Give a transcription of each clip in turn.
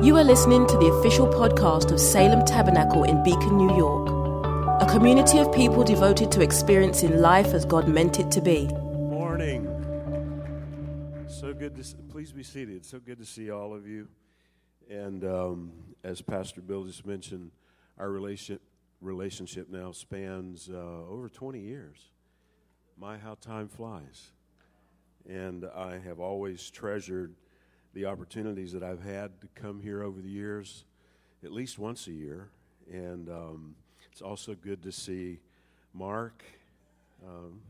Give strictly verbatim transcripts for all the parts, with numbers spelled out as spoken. You are listening to the official podcast of Salem Tabernacle in Beacon, New York, a community of people devoted to experiencing life as God meant it to be. Morning. So good to please be seated. So good to see all of you. And um, as Pastor Bill just mentioned, our relation, relationship now spans uh, over twenty years. My, how time flies. And I have always treasured the opportunities that I've had to come here over the years, at least once a year. And um, it's also good to see Mark. Um,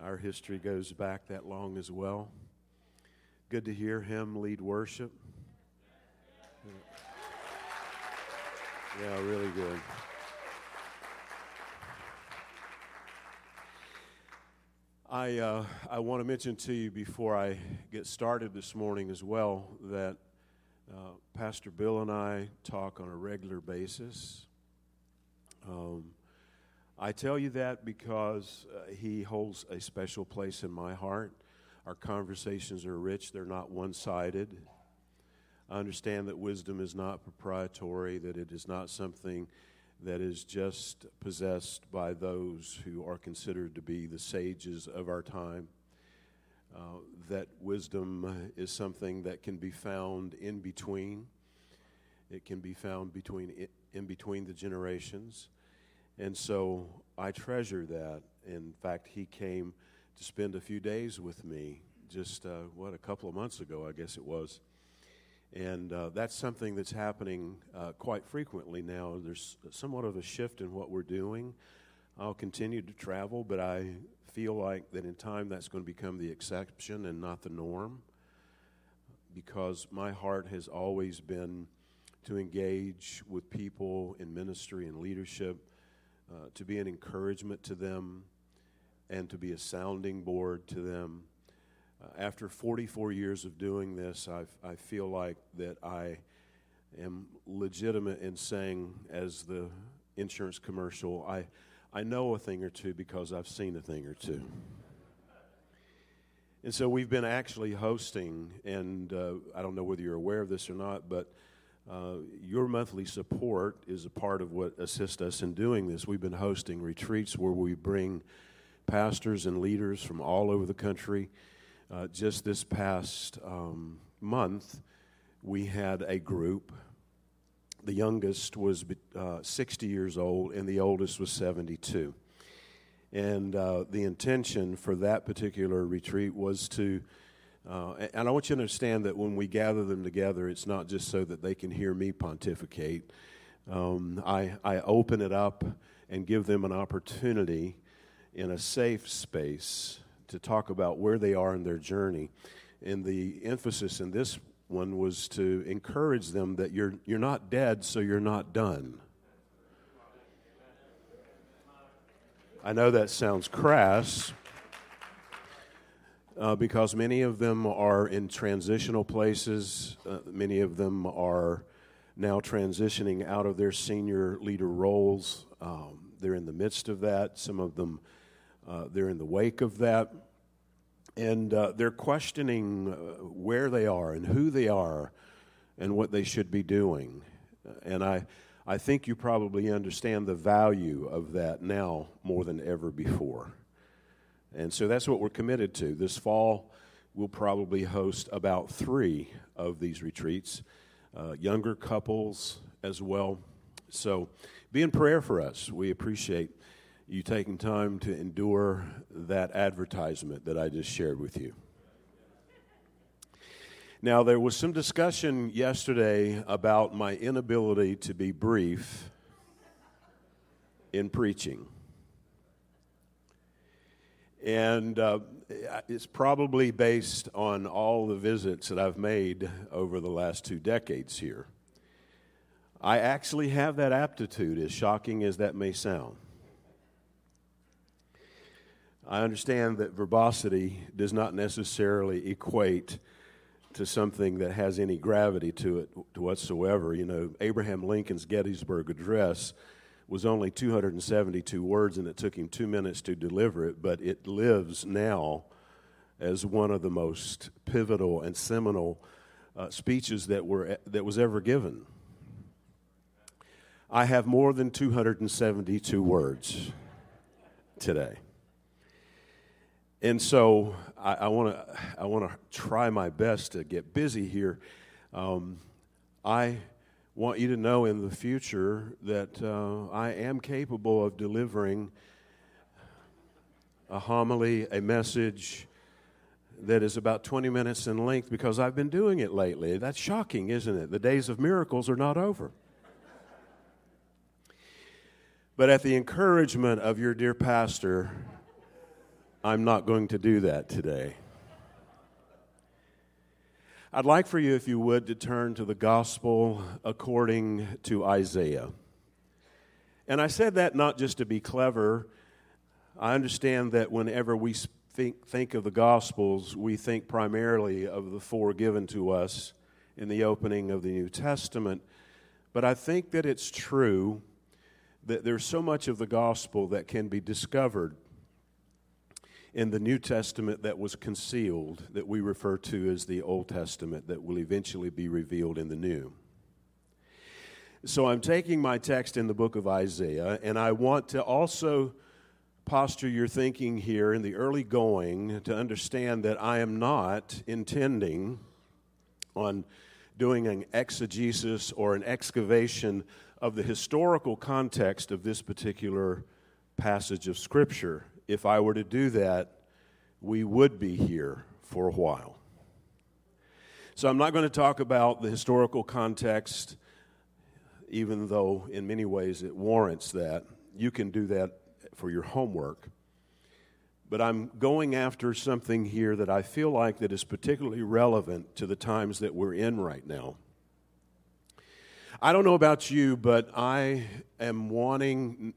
our history goes back that long as well. Good to hear him lead worship. Yeah, really good. I uh, I want to mention to you before I get started this morning as well that uh, Pastor Bill and I talk on a regular basis. Um, I tell you that because uh, he holds a special place in my heart. Our conversations are rich. They're not one-sided. I understand that wisdom is not proprietary, that it is not something that is just possessed by those who are considered to be the sages of our time. Uh, that wisdom is something that can be found in between. It can be found between in between the generations. And so I treasure that. In fact, he came to spend a few days with me just, uh, what, a couple of months ago, I guess it was. And uh, that's something that's happening uh, quite frequently now. There's somewhat of a shift in what we're doing. I'll continue to travel, but I feel like that in time that's going to become the exception and not the norm, because my heart has always been to engage with people in ministry and leadership, uh, to be an encouragement to them, and to be a sounding board to them. After forty-four years of doing this, I've, I feel like that I am legitimate in saying, as the insurance commercial, I, I know a thing or two because I've seen a thing or two. And so we've been actually hosting, and uh, I don't know whether you're aware of this or not, but uh, your monthly support is a part of what assists us in doing this. We've been hosting retreats where we bring pastors and leaders from all over the country. Uh, just this past um, month, we had a group. The youngest was uh, sixty years old, and the oldest was seventy-two. And uh, the intention for that particular retreat was to, uh, and I want you to understand that when we gather them together, it's not just so that they can hear me pontificate. Um, I, I open it up and give them an opportunity in a safe space to talk about where they are in their journey. And the emphasis in this one was to encourage them that you're you're not dead, so you're not done. I know that sounds crass, uh, because many of them are in transitional places. Uh, many of them are now transitioning out of their senior leader roles. Um, they're in the midst of that. Some of them Uh, they're in the wake of that, and uh, they're questioning uh, where they are and who they are and what they should be doing. And I, I think you probably understand the value of that now more than ever before. And so that's what we're committed to. This fall, we'll probably host about three of these retreats, uh, younger couples as well. So be in prayer for us. We appreciate you taking time to endure that advertisement that I just shared with you. Now, there was some discussion yesterday about my inability to be brief in preaching. And uh, it's probably based on all the visits that I've made over the last two decades here. I actually have that aptitude, as shocking as that may sound. I understand that verbosity does not necessarily equate to something that has any gravity to it whatsoever. You know, Abraham Lincoln's Gettysburg Address was only two hundred seventy-two words, and it took him two minutes to deliver it, but it lives now as one of the most pivotal and seminal uh, speeches that were that was ever given. I have more than two hundred seventy-two words today, and so I want to I want to try my best to get busy here. Um, I want you to know in the future that uh, I am capable of delivering a homily, a message that is about twenty minutes in length, because I've been doing it lately. That's shocking, isn't it? The days of miracles are not over. But at the encouragement of your dear pastor, I'm not going to do that today. I'd like for you, if you would, to turn to the gospel according to Isaiah. And I said that not just to be clever. I understand that whenever we think, think of the gospels, we think primarily of the four given to us in the opening of the New Testament. But I think that it's true that there's so much of the gospel that can be discovered in the New Testament that was concealed, that we refer to as the Old Testament, that will eventually be revealed in the New. So I'm taking my text in the book of Isaiah, and I want to also posture your thinking here in the early going to understand that I am not intending on doing an exegesis or an excavation of the historical context of this particular passage of Scripture. If I were to do that, we would be here for a while. So I'm not going to talk about the historical context, even though in many ways it warrants that. You can do that for your homework. But I'm going after something here that I feel like that is particularly relevant to the times that we're in right now. I don't know about you, but I am wanting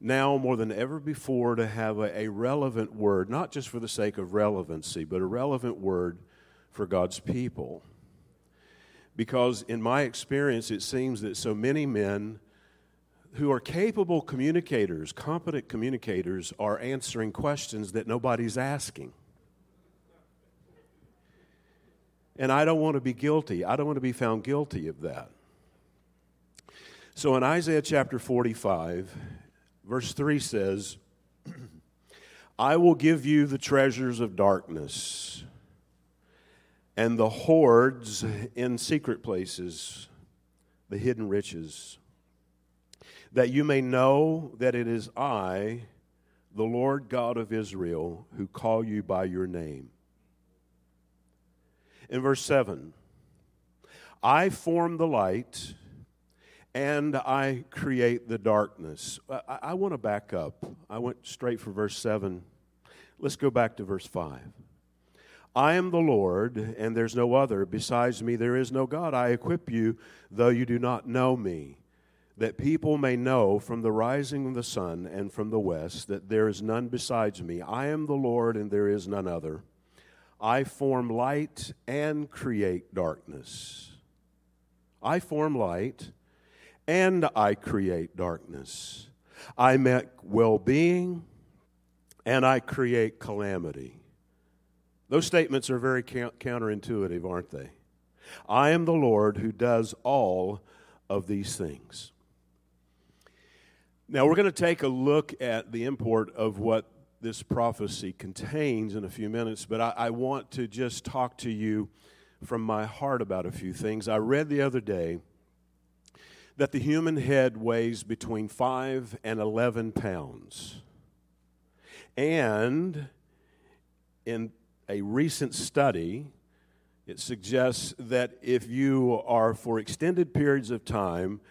now more than ever before to have a, a relevant word, not just for the sake of relevancy, but a relevant word for God's people. Because in my experience, it seems that so many men who are capable communicators, competent communicators, are answering questions that nobody's asking. And I don't want to be guilty. I don't want to be found guilty of that. So in Isaiah chapter forty-five, verse three says, I will give you the treasures of darkness and the hoards in secret places, the hidden riches, that you may know that it is I, the Lord God of Israel, who call you by your name. In verse seven, I form the light and I create the darkness. I, I want to back up. I went straight for verse seven. Let's go back to verse five. I am the Lord, and there's no other. Besides me, there is no God. I equip you, though you do not know me, that people may know from the rising of the sun and from the west that there is none besides me. I am the Lord, and there is none other. I form light and create darkness. I form light and I create darkness. I make well-being, and I create calamity. Those statements are very counterintuitive, aren't they? I am the Lord who does all of these things. Now, we're going to take a look at the import of what this prophecy contains in a few minutes, but I, I want to just talk to you from my heart about a few things. I read the other day that the human head weighs between five and eleven pounds. And in a recent study, it suggests that if you are for extended periods of time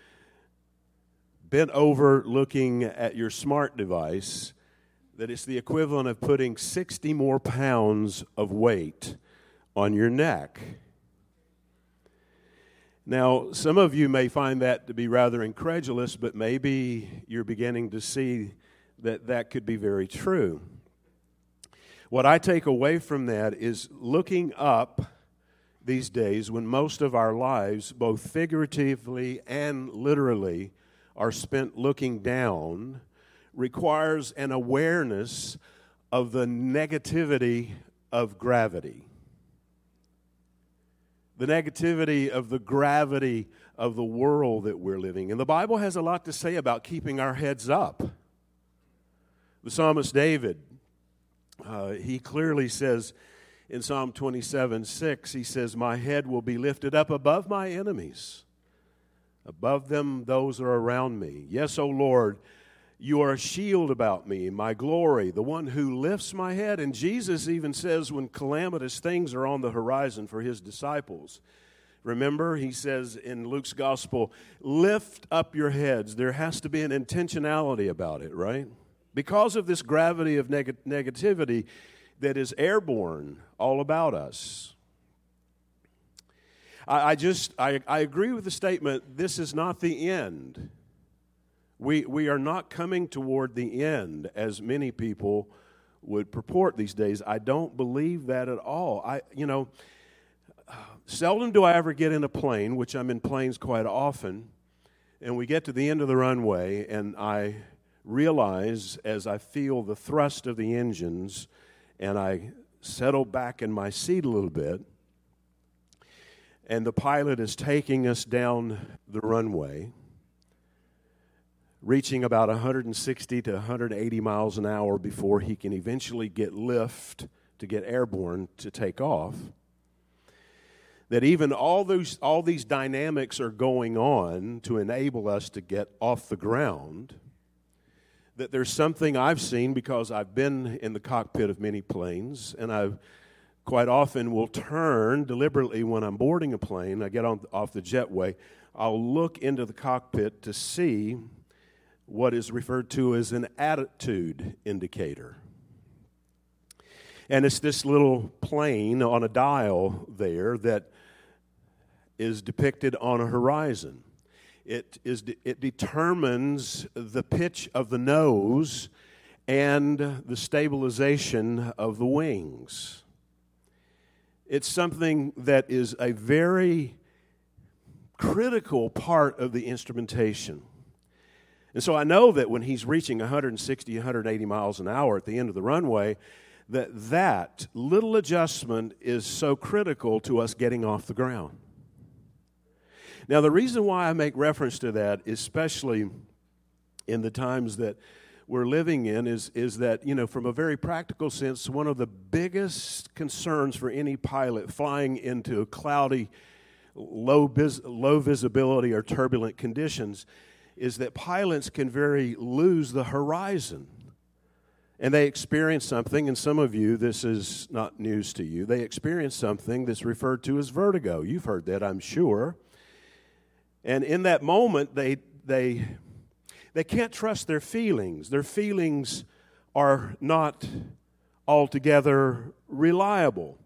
bent over looking at your smart device, that it's the equivalent of putting sixty more pounds of weight on your neck. Now, some of you may find that to be rather incredulous, but maybe you're beginning to see that that could be very true. What I take away from that is looking up these days when most of our lives, both figuratively and literally, are spent looking down, requires an awareness of the negativity of gravity. the negativity of the gravity of the world that we're living. And the Bible has a lot to say about keeping our heads up. The psalmist David, uh, he clearly says in Psalm twenty-seven six, he says, "My head will be lifted up above my enemies. Above them, those are around me. Yes, O Lord, you are a shield about me, my glory, the one who lifts my head." And Jesus even says when calamitous things are on the horizon for his disciples, remember, he says in Luke's gospel, lift up your heads. There has to be an intentionality about it, right? Because of this gravity of neg- negativity that is airborne all about us. I, I just, I, I agree with the statement, this is not the end. We we are not coming toward the end, as many people would purport these days. I don't believe that at all. I you know, seldom do I ever get in a plane, which I'm in planes quite often, and we get to the end of the runway, and I realize as I feel the thrust of the engines, and I settle back in my seat a little bit, and the pilot is taking us down the runway, reaching about one hundred sixty to one hundred eighty miles an hour before he can eventually get lift to get airborne to take off, that even all those all these dynamics are going on to enable us to get off the ground, that there's something I've seen because I've been in the cockpit of many planes, and I quite often will turn deliberately when I'm boarding a plane, I get on off the jetway, I'll look into the cockpit to see what is referred to as an attitude indicator. And it's this little plane on a dial there that is depicted on a horizon. It is de- it determines the pitch of the nose and the stabilization of the wings. It's something that is a very critical part of the instrumentation. And so I know that when he's reaching one hundred sixty, one hundred eighty miles an hour at the end of the runway, that that little adjustment is so critical to us getting off the ground. Now, the reason why I make reference to that, especially in the times that we're living in, is, is that, you know, from a very practical sense, one of the biggest concerns for any pilot flying into a cloudy, low, vis- low visibility or turbulent conditions is that pilots can very lose the horizon. And they experience something, and some of you, this is not news to you, they experience something that's referred to as vertigo. You've heard that, I'm sure. And in that moment, they they they can't trust their feelings. Their feelings are not altogether reliable.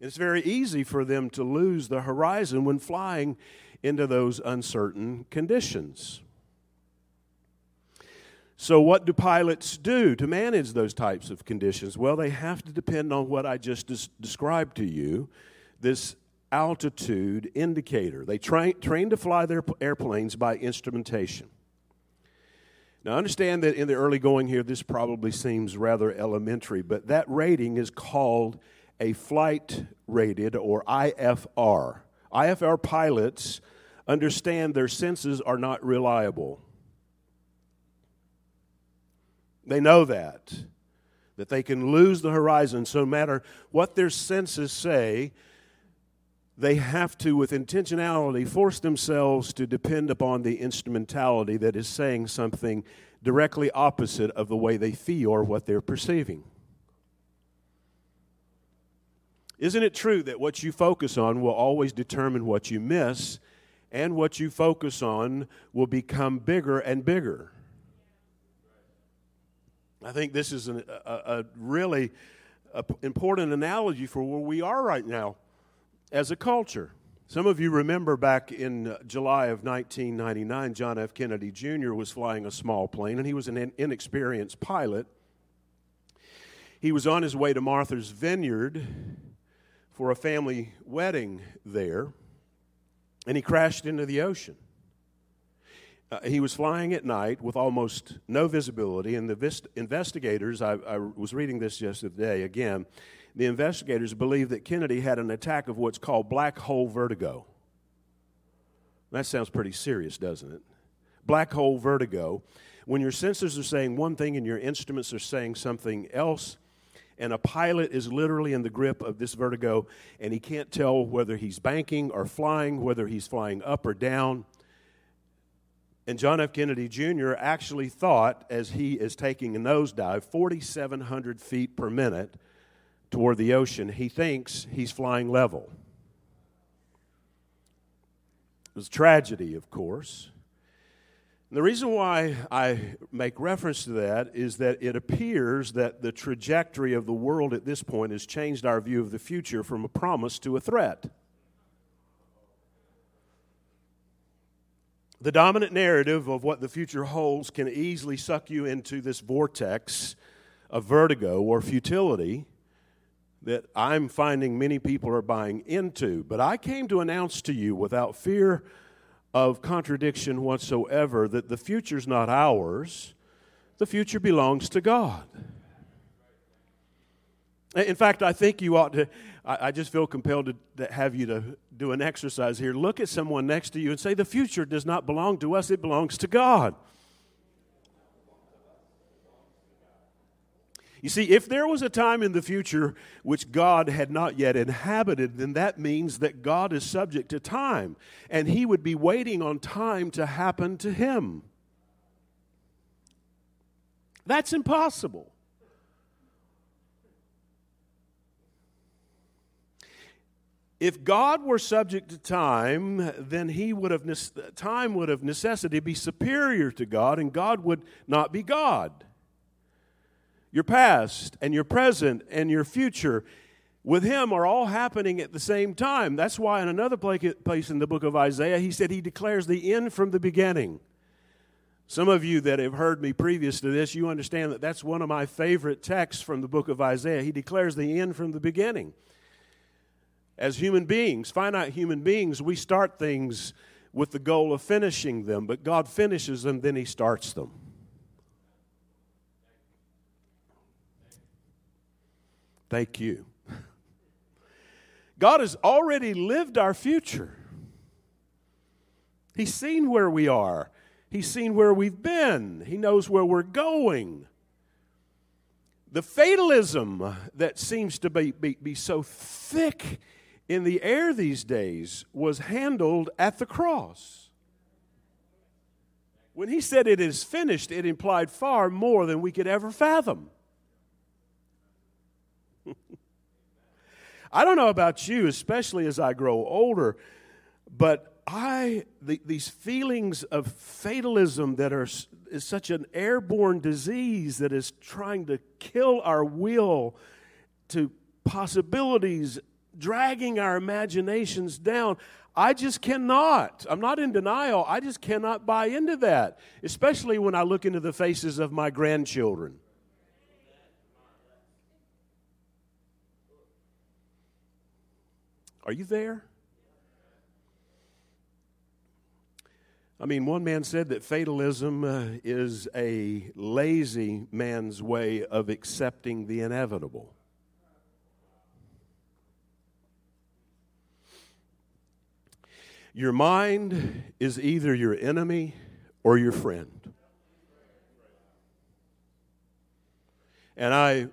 It's very easy for them to lose the horizon when flying into those uncertain conditions. So what do pilots do to manage those types of conditions? Well, they have to depend on what I just des- described to you, this altitude indicator. They train, train to fly their airplanes by instrumentation. Now, understand that in the early going here, this probably seems rather elementary, but that rating is called a flight rated, or I F R. I F R pilots understand their senses are not reliable. They know that, that they can lose the horizon. So no matter what their senses say, they have to, with intentionality, force themselves to depend upon the instrumentality that is saying something directly opposite of the way they feel or what they're perceiving. Isn't it true that what you focus on will always determine what you miss, and what you focus on will become bigger and bigger? I think this is an, a, a really a p- important analogy for where we are right now as a culture. Some of you remember back in July of nineteen ninety-nine, John F. Kennedy Junior was flying a small plane, and he was an in- inexperienced pilot. He was on his way to Martha's Vineyard for a family wedding there, and he crashed into the ocean. Uh, he was flying at night with almost no visibility, and the vist- investigators, I, I was reading this yesterday again, the investigators believe that Kennedy had an attack of what's called black hole vertigo. That sounds pretty serious, doesn't it? Black hole vertigo. When your sensors are saying one thing and your instruments are saying something else, and a pilot is literally in the grip of this vertigo, and he can't tell whether he's banking or flying, whether he's flying up or down. And John F. Kennedy Junior actually thought, as he is taking a nosedive, forty-seven hundred feet per minute toward the ocean, he thinks he's flying level. It was tragedy, of course. And the reason why I make reference to that is that it appears that the trajectory of the world at this point has changed our view of the future from a promise to a threat. The dominant narrative of what the future holds can easily suck you into this vortex of vertigo or futility that I'm finding many people are buying into. But I came to announce to you without fear of contradiction whatsoever that the future's not ours. The future belongs to God. In fact, I think you ought to, I just feel compelled to have you to do an exercise here. Look at someone next to you and say, the future does not belong to us, it belongs to God. You see, if there was a time in the future which God had not yet inhabited, then that means that God is subject to time, and He would be waiting on time to happen to Him. That's impossible. If God were subject to time, then He would have time would of necessity be superior to God, and God would not be God. Your past and your present and your future with Him are all happening at the same time. That's why in another place in the book of Isaiah, he said he declares the end from the beginning. Some of you that have heard me previous to this, you understand that that's one of my favorite texts from the book of Isaiah. He declares the end from the beginning. As human beings, finite human beings, we start things with the goal of finishing them, but God finishes them, then He starts them. Thank you. God has already lived our future. He's seen where we are. He's seen where we've been. He knows where we're going. The fatalism that seems to be, be, be so thick in the air these days was handled at the cross. When He said it is finished, it implied far more than we could ever fathom. I don't know about you, especially as I grow older, but I the, these feelings of fatalism that are is such an airborne disease that is trying to kill our will to possibilities, dragging our imaginations down. I just cannot. I'm not in denial. I just cannot buy into that, especially when I look into the faces of my grandchildren. Are you there? I mean, one man said that fatalism uh, is a lazy man's way of accepting the inevitable. Your mind is either your enemy or your friend. And I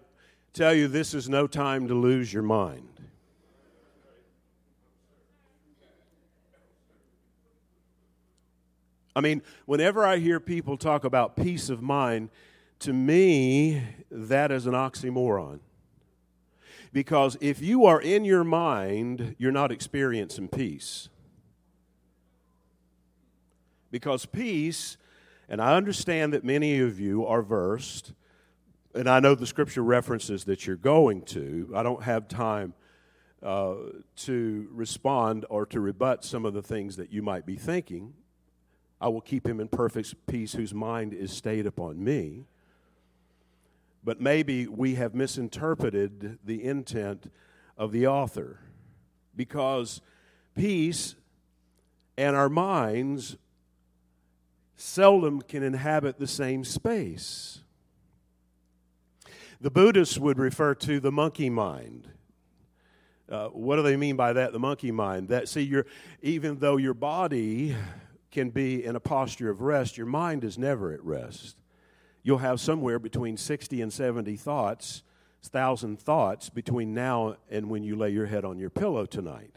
tell you, this is no time to lose your mind. I mean, whenever I hear people talk about peace of mind, to me, that is an oxymoron. Because if you are in your mind, you're not experiencing peace. Because peace, and I understand that many of you are versed, and I know the scripture references that you're going to. I don't have time uh, to respond or to rebut some of the things that you might be thinking. I will keep him in perfect peace whose mind is stayed upon me. But maybe we have misinterpreted the intent of the author, because peace and our minds seldom can inhabit the same space. The Buddhists would refer to the monkey mind. Uh, what do they mean by that, the monkey mind? That, see, you're, even though your body can be in a posture of rest, your mind is never at rest. You'll have somewhere between sixty and seventy thoughts, one thousand thoughts between now and when you lay your head on your pillow tonight.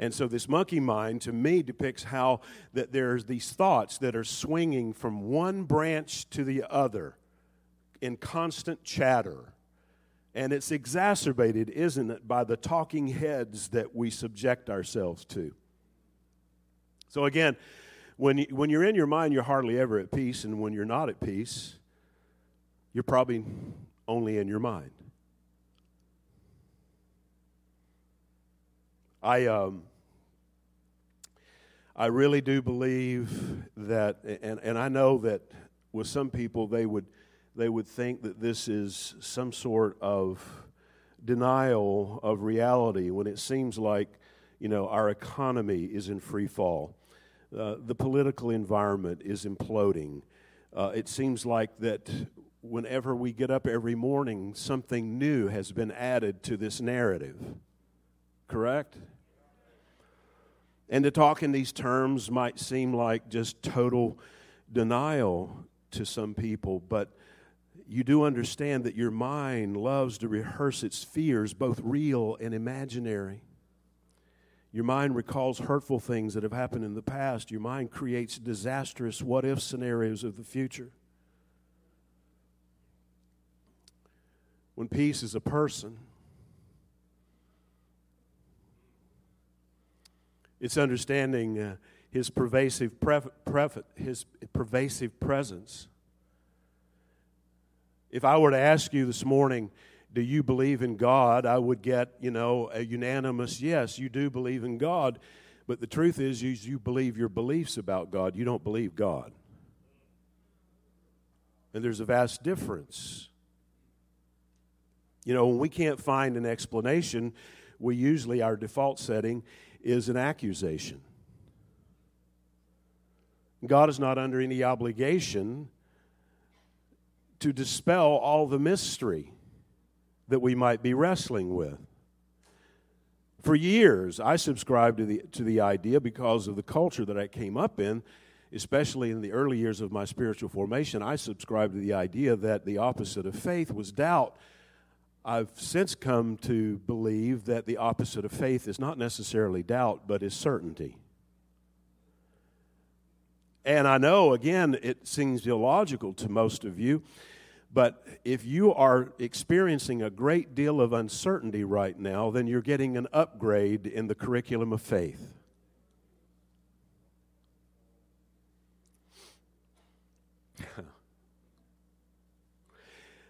And so this monkey mind, to me, depicts how that there's these thoughts that are swinging from one branch to the other in constant chatter. And it's exacerbated, isn't it, by the talking heads that we subject ourselves to. So again, when you, when you're in your mind, you're hardly ever at peace, and when you're not at peace, you're probably only in your mind. I um, I really do believe that, and, and I know that with some people they would they would think that this is some sort of denial of reality when it seems like, you know, our economy is in free fall. Uh, the political environment is imploding. Uh, it seems like that whenever we get up every morning, something new has been added to this narrative. Correct? And to talk in these terms might seem like just total denial to some people, but you do understand that your mind loves to rehearse its fears, both real and imaginary. Your mind recalls hurtful things that have happened in the past. Your mind creates disastrous what-if scenarios of the future. When peace is a person, it's understanding uh, his pervasive pref- pref- his pervasive presence. If I were to ask you this morning, do you believe in God? I would get, you know, a unanimous yes, you do believe in God. But the truth is, you, you believe your beliefs about God. You don't believe God. And there's a vast difference. You know, when we can't find an explanation, we usually, our default setting is an accusation. God is not under any obligation to dispel all the mystery that we might be wrestling with. For years, I subscribed to the to the idea because of the culture that I came up in, especially in the early years of my spiritual formation. I subscribed to the idea that the opposite of faith was doubt. I've since come to believe that the opposite of faith is not necessarily doubt, but is certainty. And I know, again, it seems illogical to most of you, but if you are experiencing a great deal of uncertainty right now, then you're getting an upgrade in the curriculum of faith.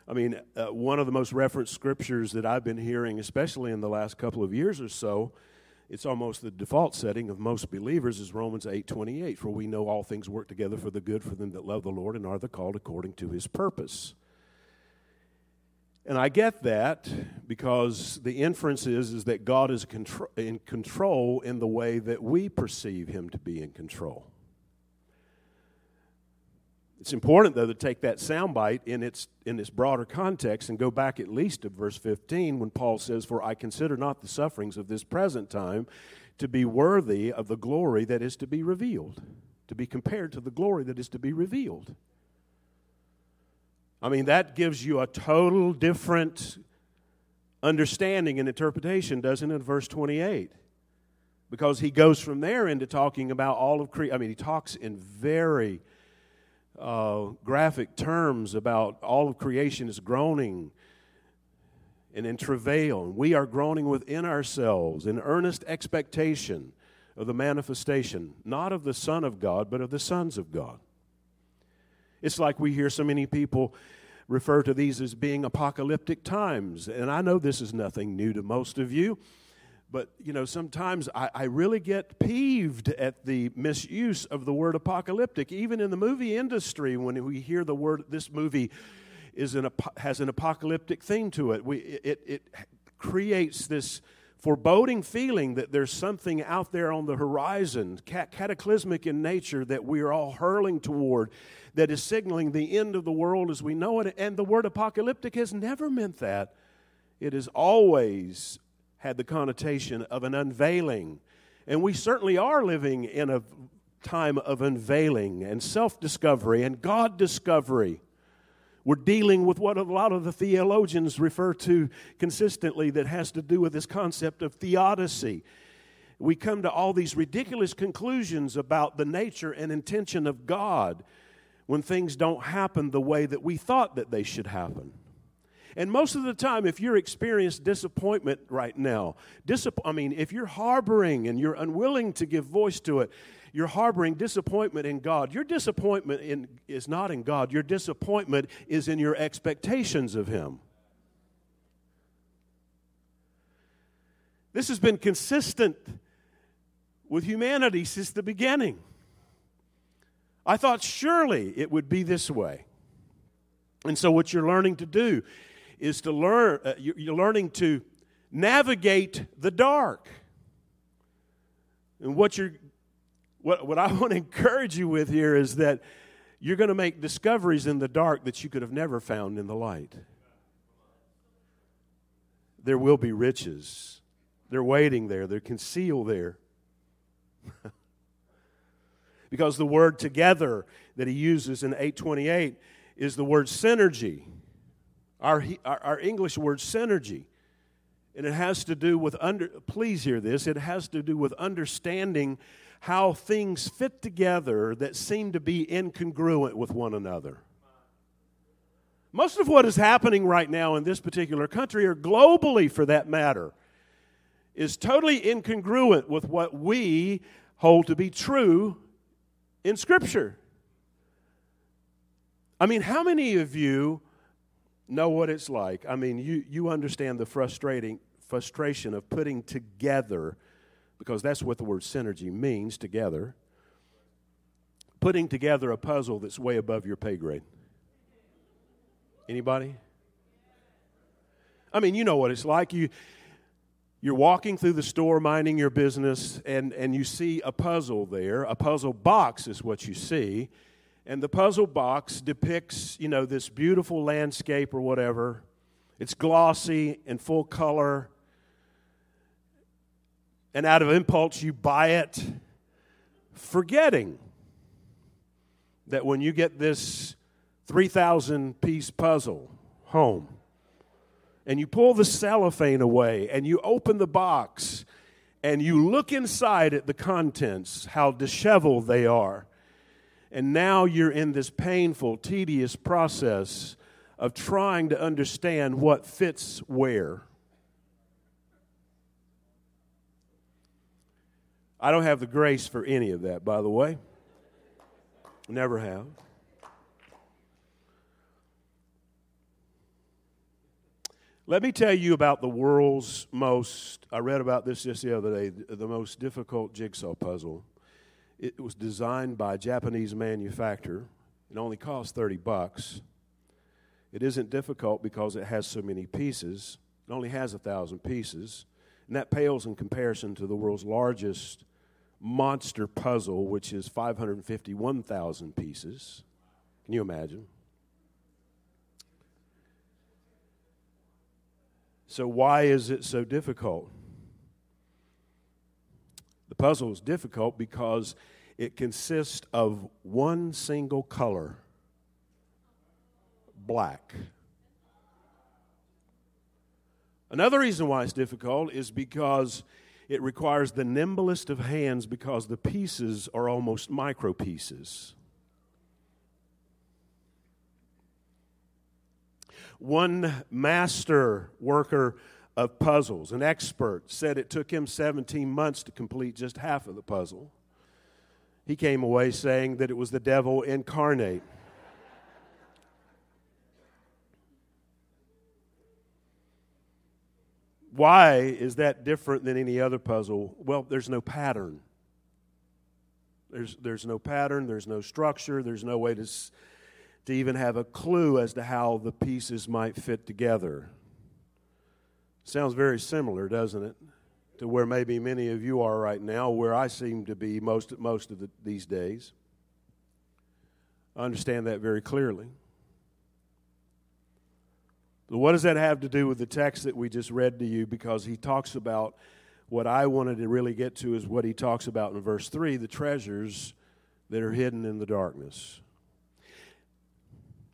I mean, uh, one of the most referenced scriptures that I've been hearing, especially in the last couple of years or so, it's almost the default setting of most believers, is Romans eight twenty-eight, for we know all things work together for the good for them that love the Lord and are the called according to his purpose. And I get that because the inference is, is that God is in control in the way that we perceive him to be in control. It's important, though, to take that soundbite in its in its broader context and go back at least to verse fifteen when Paul says, for I consider not the sufferings of this present time to be worthy of the glory that is to be revealed, to be compared to the glory that is to be revealed. I mean, that gives you a total different understanding and interpretation, doesn't it, verse twenty-eight? Because he goes from there into talking about all of creation. I mean, he talks in very Uh, graphic terms about all of creation is groaning and in travail, and we are groaning within ourselves in earnest expectation of the manifestation, not of the Son of God, but of the sons of God. It's like we hear so many people refer to these as being apocalyptic times, and I know this is nothing new to most of you, but, you know, sometimes I, I really get peeved at the misuse of the word apocalyptic. Even in the movie industry, when we hear the word, this movie is an has an apocalyptic theme to it, we, it, it creates this foreboding feeling that there's something out there on the horizon, cat- cataclysmic in nature, that we are all hurling toward, that is signaling the end of the world as we know it. And the word apocalyptic has never meant that. It has always had the connotation of an unveiling. And we certainly are living in a time of unveiling and self-discovery and God discovery. We're dealing with what a lot of the theologians refer to consistently that has to do with this concept of theodicy. We come to all these ridiculous conclusions about the nature and intention of God when things don't happen the way that we thought that they should happen. And most of the time, if you're experiencing disappointment right now, disapp- I mean, if you're harboring and you're unwilling to give voice to it, you're harboring disappointment in God. Your disappointment in, is not in God. Your disappointment is in your expectations of Him. This has been consistent with humanity since the beginning. I thought surely it would be this way. And so what you're learning to do is to learn, uh, you're learning to navigate the dark. And what you're What, what I want to encourage you with here is that you're going to make discoveries in the dark that you could have never found in the light. There will be riches. They're waiting there. They're concealed there. Because the word together that he uses in eight twenty-eight is the word synergy. Our, our, our English word synergy. And it has to do with, under, please hear this, it has to do with understanding how things fit together that seem to be incongruent with one another. Most of what is happening right now in this particular country, or globally for that matter, is totally incongruent with what we hold to be true in Scripture. I mean, how many of you know what it's like? I mean, you, you understand the frustrating frustration of putting together, because that's what the word synergy means, together. Putting together a puzzle that's way above your pay grade. Anybody? I mean, you know what it's like. You, you're walking through the store, minding your business, and, and you see a puzzle there. A puzzle box is what you see. And the puzzle box depicts, you know, this beautiful landscape or whatever. It's glossy and full color. And out of impulse, you buy it, forgetting that when you get this three thousand piece puzzle home, and you pull the cellophane away, and you open the box, and you look inside at the contents, how disheveled they are, and now you're in this painful, tedious process of trying to understand what fits where. I don't have the grace for any of that, by the way. Never have. Let me tell you about the world's most, I read about this just the other day, the most difficult jigsaw puzzle. It was designed by a Japanese manufacturer. It only cost thirty bucks. It isn't difficult because it has so many pieces. It only has a thousand pieces. And that pales in comparison to the world's largest monster puzzle, which is five hundred fifty-one thousand pieces. Can you imagine? So why is it so difficult? The puzzle is difficult because it consists of one single color, black. Another reason why it's difficult is because it requires the nimblest of hands because the pieces are almost micro pieces. One master worker of puzzles, an expert, said it took him seventeen months to complete just half of the puzzle. He came away saying that it was the devil incarnate. Why is that different than any other puzzle? Well, there's no pattern. There's there's no pattern, there's no structure, there's no way to, to even have a clue as to how the pieces might fit together. Sounds very similar, doesn't it? to where maybe many of you are right now, where I seem to be most, most of the, these days. I understand that very clearly. But what does that have to do with the text that we just read to you? Because he talks about, what I wanted to really get to is what he talks about in verse three, the treasures that are hidden in the darkness.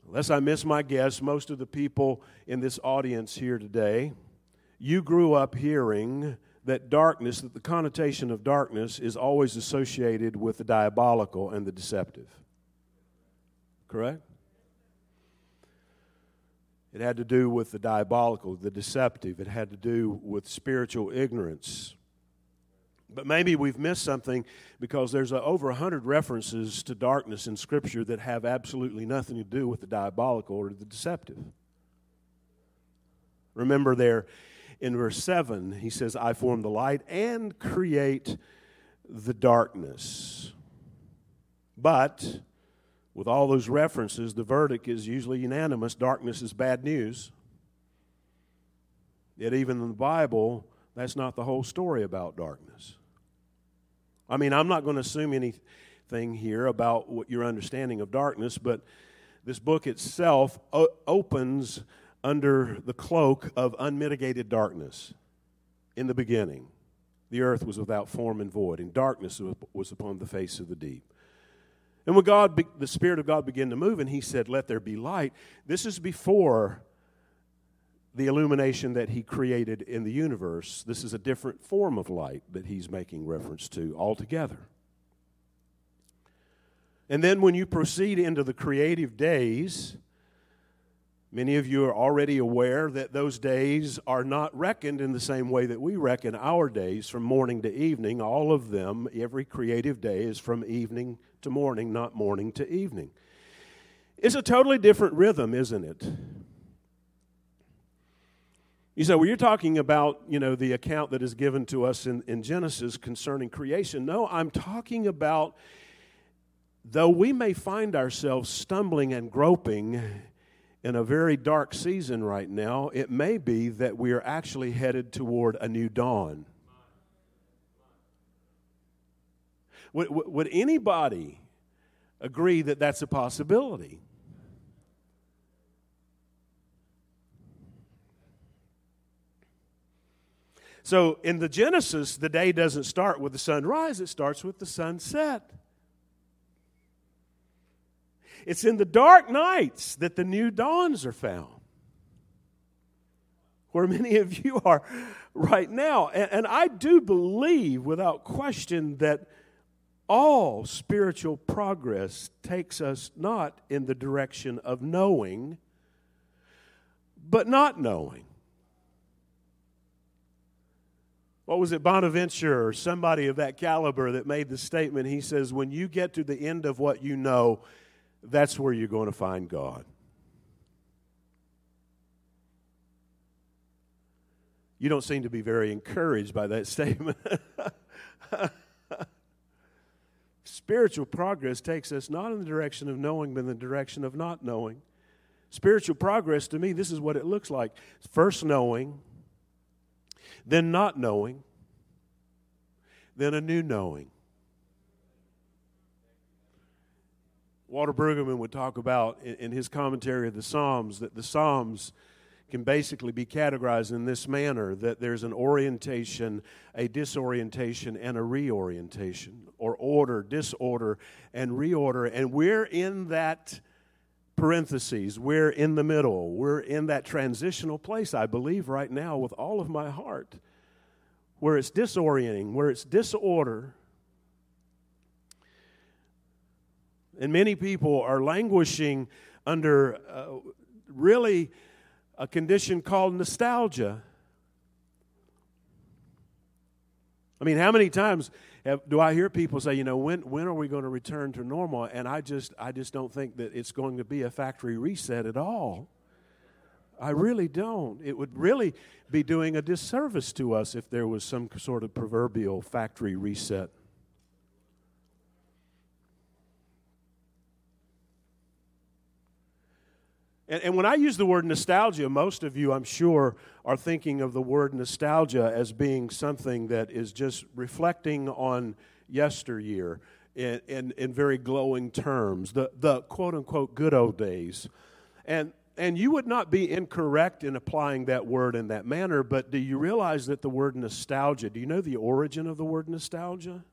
Unless I miss my guess, most of the people in this audience here today, you grew up hearing that darkness, that the connotation of darkness is always associated with the diabolical and the deceptive. Correct? It had to do with the diabolical, the deceptive. It had to do with spiritual ignorance. But maybe we've missed something, because there's over one hundred references to darkness in Scripture that have absolutely nothing to do with the diabolical or the deceptive. Remember there in verse seven, he says, I form the light and create the darkness. But with all those references, the verdict is usually unanimous. Darkness is bad news. Yet even in the Bible, that's not the whole story about darkness. I mean, I'm not going to assume anything here about what your understanding of darkness, but this book itself o- opens under the cloak of unmitigated darkness. In the beginning, the earth was without form and void, and darkness was upon the face of the deep. And when God, the Spirit of God began to move, and he said, let there be light, this is before the illumination that he created in the universe. This is a different form of light that he's making reference to altogether. And then when you proceed into the creative days, many of you are already aware that those days are not reckoned in the same way that we reckon our days, from morning to evening. All of them, every creative day is from evening to morning, not morning to evening. It's a totally different rhythm, isn't it? You say, well, you're talking about, you know, the account that is given to us in, in Genesis concerning creation. No, I'm talking about, though we may find ourselves stumbling and groping in a very dark season right now, it may be that we are actually headed toward a new dawn. Would, would anybody agree that that's a possibility? So in the Genesis, the day doesn't start with the sunrise, it starts with the sunset. It's in the dark nights that the new dawns are found, where many of you are right now. And, and I do believe, without question, that all spiritual progress takes us not in the direction of knowing, but not knowing. What was it, Bonaventure or somebody of that caliber that made the statement? He says, when you get to the end of what you know, that's where you're going to find God. You don't seem to be very encouraged by that statement. Spiritual progress takes us not in the direction of knowing, but in the direction of not knowing. Spiritual progress, to me, this is what it looks like. First knowing, then not knowing, then a new knowing. Walter Brueggemann would talk about in his commentary of the Psalms that the Psalms can basically be categorized in this manner, that there's an orientation, a disorientation, and a reorientation, or order, disorder, and reorder. And we're in that parentheses. We're in the middle. We're in that transitional place, I believe, right now with all of my heart, where it's disorienting, where it's disorder. And many people are languishing under uh, really a condition called nostalgia. I mean, how many times have, do I hear people say, you know, when when are we going to return to normal? And I just I just don't think that it's going to be a factory reset at all. I really don't. It would really be doing a disservice to us if there was some sort of proverbial factory reset. And, and when I use the word nostalgia, most of you, I'm sure, are thinking of the word nostalgia as being something that is just reflecting on yesteryear in, in, in very glowing terms, the, the quote-unquote good old days. And and you would not be incorrect in applying that word in that manner, but do you realize that the word nostalgia, do you know the origin of the word nostalgia?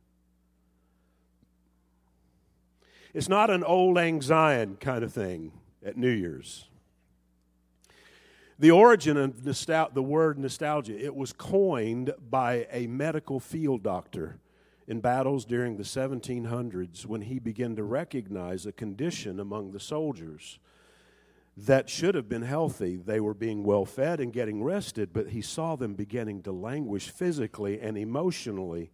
It's not an old lang syne kind of thing at New Year's. The origin of nostal- the word nostalgia, it was coined by a medical field doctor in battles during the seventeen hundreds when he began to recognize a condition among the soldiers that should have been healthy. They were being well fed and getting rested, but he saw them beginning to languish physically and emotionally.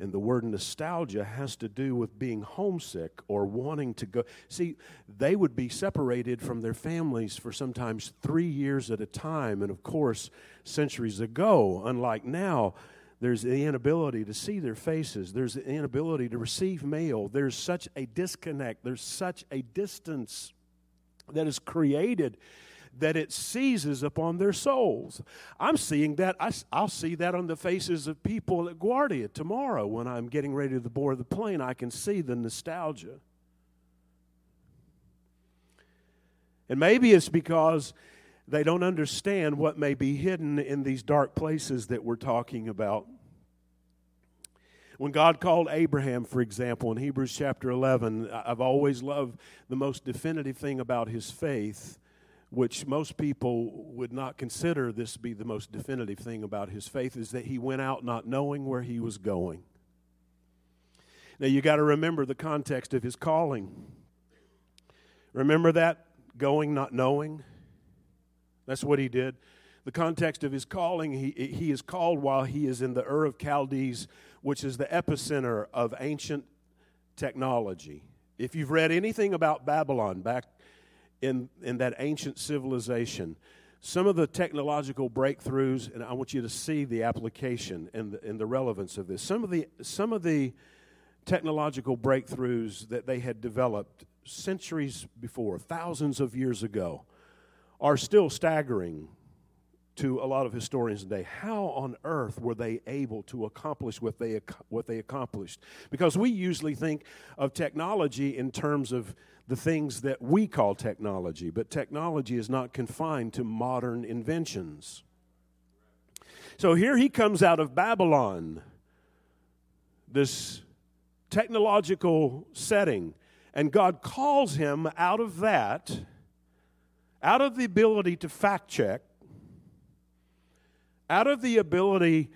And the word nostalgia has to do with being homesick or wanting to go. See, they would be separated from their families for sometimes three years at a time. And, of course, centuries ago, unlike now, there's the inability to see their faces. There's the inability to receive mail. There's such a disconnect. There's such a distance that is created that it seizes upon their souls. I'm seeing that. I, I'll see that on the faces of people at Guardia tomorrow when I'm getting ready to board the plane. I can see the nostalgia. And maybe it's because they don't understand what may be hidden in these dark places that we're talking about. When God called Abraham, for example, in Hebrews chapter eleven, I've always loved the most definitive thing about his faith, which most people would not consider this to be the most definitive thing about his faith, is that he went out not knowing where he was going. Now, you got to remember the context of his calling. Remember that? Going, not knowing. That's what he did. The context of his calling, he, he is called while he is in the Ur of Chaldees, which is the epicenter of ancient technology. If you've read anything about Babylon back In, in that ancient civilization, some of the technological breakthroughs, and I want you to see the application and the, and the relevance of this. Some of the some of the technological breakthroughs that they had developed centuries before, thousands of years ago, are still staggering to a lot of historians today. How on earth were they able to accomplish what they what they accomplished? Because we usually think of technology in terms of the things that we call technology, but technology is not confined to modern inventions. So here he comes out of Babylon, this technological setting, and God calls him out of that, out of the ability to fact check, out of the ability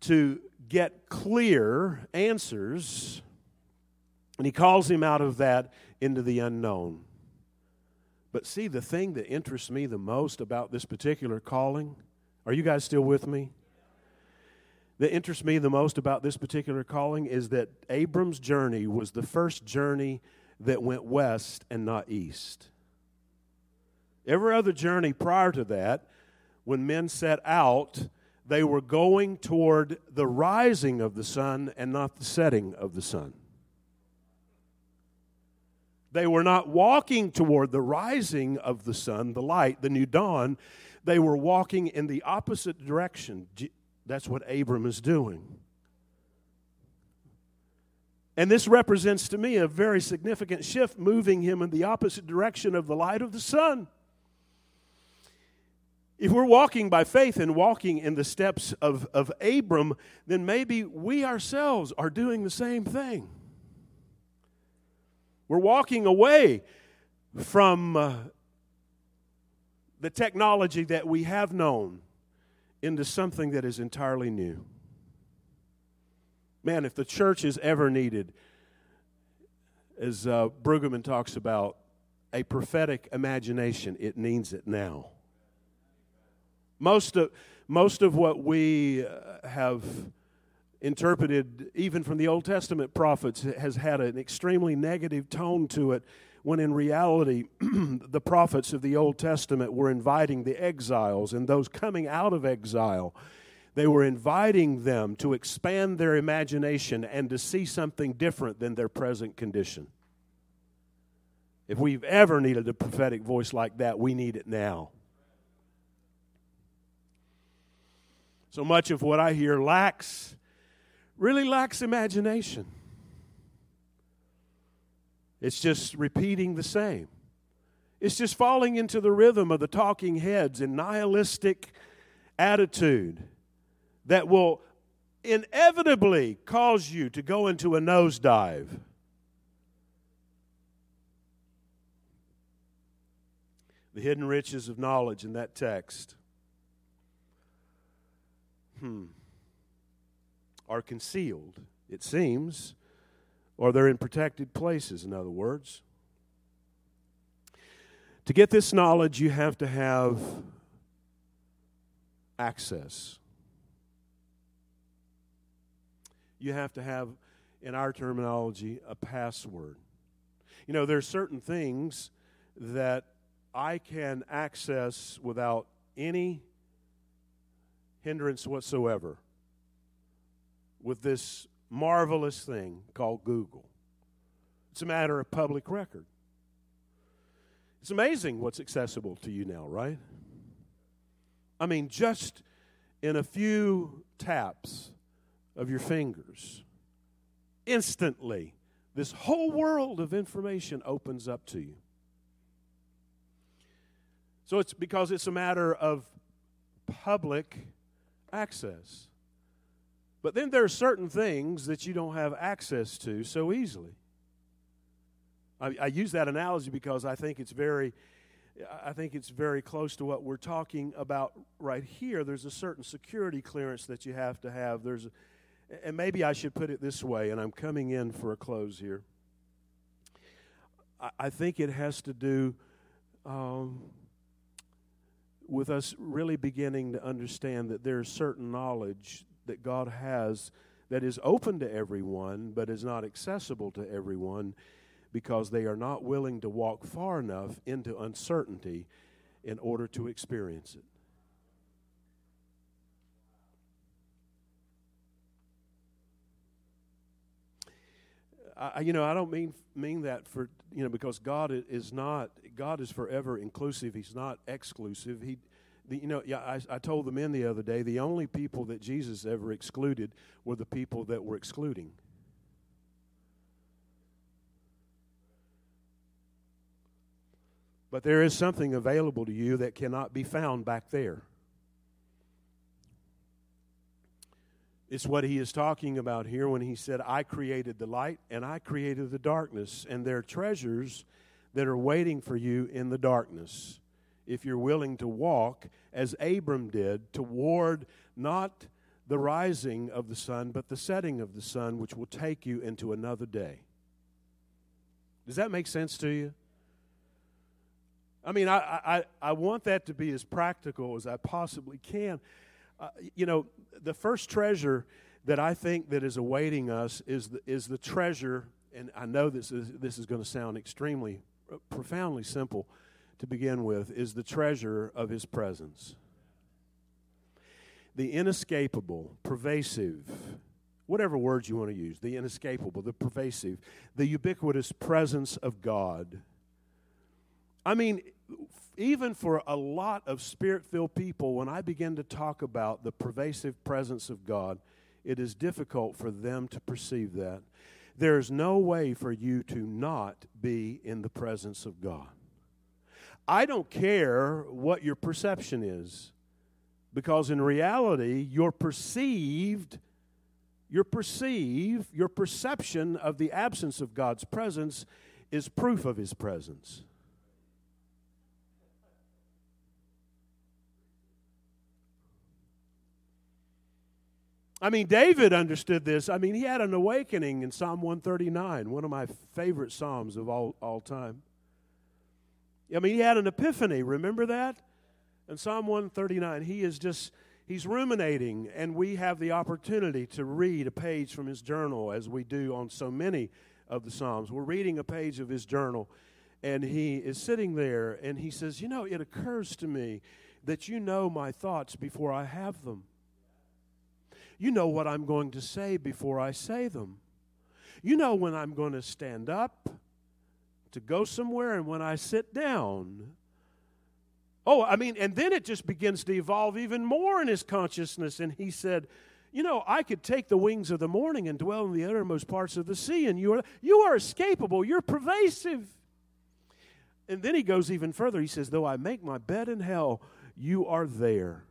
to get clear answers, and he calls him out of that into the unknown. But see, the thing that interests me the most about this particular calling, are you guys still with me? That interests me the most about this particular calling is that Abram's journey was the first journey that went west and not east. Every other journey prior to that, when men set out, they were going toward the rising of the sun and not the setting of the sun. They were not walking toward the rising of the sun, the light, the new dawn. They were walking in the opposite direction. That's what Abram is doing. And this represents to me a very significant shift, moving him in the opposite direction of the light of the sun. If we're walking by faith and walking in the steps of, of Abram, then maybe we ourselves are doing the same thing. We're walking away from uh, the technology that we have known into something that is entirely new. Man, if the church is ever needed, as uh, Brueggemann talks about, a prophetic imagination, it needs it now. Most of, most of what we uh, have interpreted, even from the Old Testament prophets, has had an extremely negative tone to it, when in reality, the prophets of the Old Testament were inviting the exiles and those coming out of exile. They were inviting them to expand their imagination and to see something different than their present condition. If we've ever needed a prophetic voice like that, we need it now. So much of what I hear lacks, really lacks imagination. It's just repeating the same. It's just falling into the rhythm of the talking heads and nihilistic attitude that will inevitably cause you to go into a nosedive. The hidden riches of knowledge in that text hmm, are concealed, it seems, or they're in protected places, in other words. To get this knowledge, you have to have access. You have to have, in our terminology, a password. You know, there are certain things that I can access without any hindrance whatsoever with this marvelous thing called Google. It's a matter of public record. It's amazing what's accessible to you now, right? I mean, just in a few taps of your fingers, instantly, this whole world of information opens up to you. So it's because it's a matter of public access. But then there are certain things that you don't have access to so easily. I, I use that analogy because I think it's very, I think it's very close to what we're talking about right here. There's a certain security clearance that you have to have. There's, a, and maybe I should put it this way, and I'm coming in for a close here. I, I think it has to do Um, with us really beginning to understand that there's certain knowledge that God has that is open to everyone but is not accessible to everyone because they are not willing to walk far enough into uncertainty in order to experience it. I, you know, I don't mean mean that for, you know, because God is not, God is forever inclusive. He's not exclusive. He, the, you know, yeah, I, I told the men the other day, the only people that Jesus ever excluded were the people that were excluding. But there is something available to you that cannot be found back there. It's what he is talking about here when he said, I created the light and I created the darkness, and there are treasures that are waiting for you in the darkness if you're willing to walk, as Abram did, toward not the rising of the sun, but the setting of the sun, which will take you into another day. Does that make sense to you? I mean, I, I, I want that to be as practical as I possibly can. Uh, you know, the first treasure that I think that is awaiting us is the, is the treasure, and I know this is, this is going to sound extremely, uh, profoundly simple to begin with, is the treasure of His presence. The inescapable, pervasive, whatever words you want to use, the inescapable, the pervasive, the ubiquitous presence of God. I mean, even for a lot of Spirit-filled people, when I begin to talk about the pervasive presence of God, it is difficult for them to perceive that. There is no way for you to not be in the presence of God. I don't care what your perception is, because in reality, your perceived, your perceive, your perception of the absence of God's presence is proof of His presence. I mean, David understood this. I mean, he had an awakening in Psalm one thirty-nine, one of my favorite psalms of all, all time. I mean, he had an epiphany. Remember that? In Psalm one thirty-nine, he is just, he's ruminating, and we have the opportunity to read a page from his journal, as we do on so many of the Psalms. We're reading a page of his journal, and he is sitting there, and he says, you know, it occurs to me that you know my thoughts before I have them. You know what I'm going to say before I say them. You know when I'm going to stand up to go somewhere, and when I sit down, oh, I mean, and then it just begins to evolve even more in his consciousness. And he said, you know, I could take the wings of the morning and dwell in the uttermost parts of the sea, and you are you are escapable, you're pervasive. And then he goes even further. He says, though I make my bed in hell, you are there.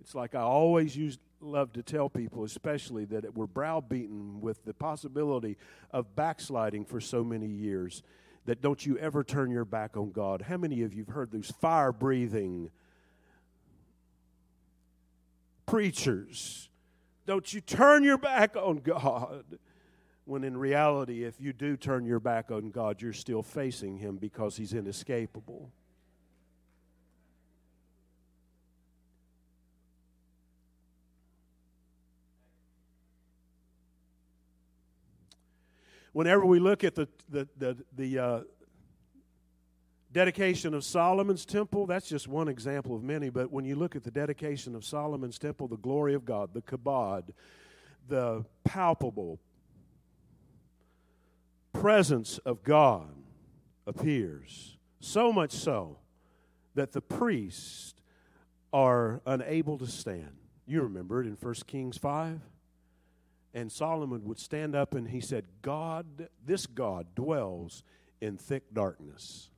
It's like I always used, love to tell people, especially that we're browbeaten with the possibility of backsliding for so many years, that don't you ever turn your back on God. How many of you have heard those fire-breathing preachers? Don't you turn your back on God, when in reality, if you do turn your back on God, you're still facing Him because He's inescapable. Whenever we look at the the the, the uh, dedication of Solomon's temple, that's just one example of many, but when you look at the dedication of Solomon's temple, the glory of God, the kabod, the palpable presence of God appears, so much so that the priests are unable to stand. You remember it in First Kings five? And Solomon would stand up and he said, God, this God dwells in thick darkness.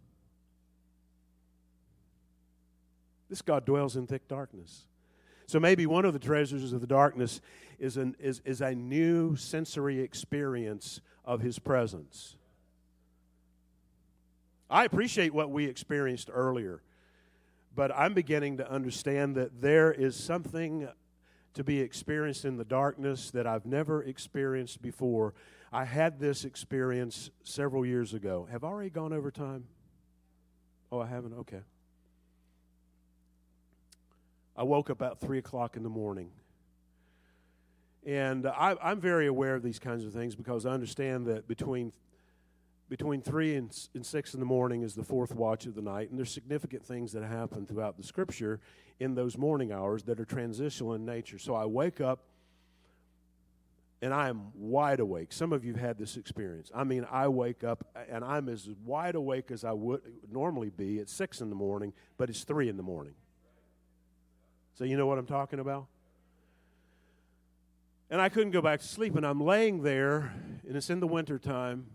This God dwells in thick darkness. So maybe one of the treasures of the darkness is, an, is, is a new sensory experience of His presence. I appreciate what we experienced earlier, but I'm beginning to understand that there is something to be experienced in the darkness that I've never experienced before. I had this experience several years ago. Have I already gone over time? Oh, I haven't? Okay. I woke up at three o'clock in the morning. And I, I'm very aware of these kinds of things because I understand that between between three and, and six in the morning is the fourth watch of the night, and there's significant things that happen throughout the Scripture in those morning hours that are transitional in nature. So I wake up, and I am wide awake. Some of you have had this experience. I mean, I wake up, and I'm as wide awake as I would normally be at six in the morning, but it's three in the morning. So you know what I'm talking about? And I couldn't go back to sleep, and I'm laying there, and it's in the wintertime,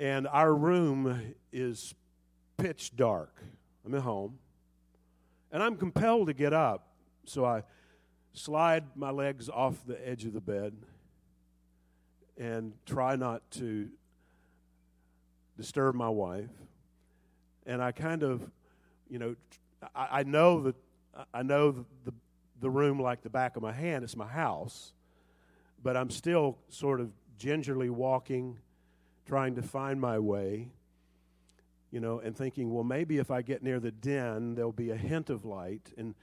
and our room is pitch dark. I'm at home. And I'm compelled to get up. So I slide my legs off the edge of the bed and try not to disturb my wife. And I kind of, you know, I, I know that I know the, the the room like the back of my hand. It's my house. But I'm still sort of gingerly walking, trying to find my way, you know, and thinking, well, maybe if I get near the den, there'll be a hint of light. And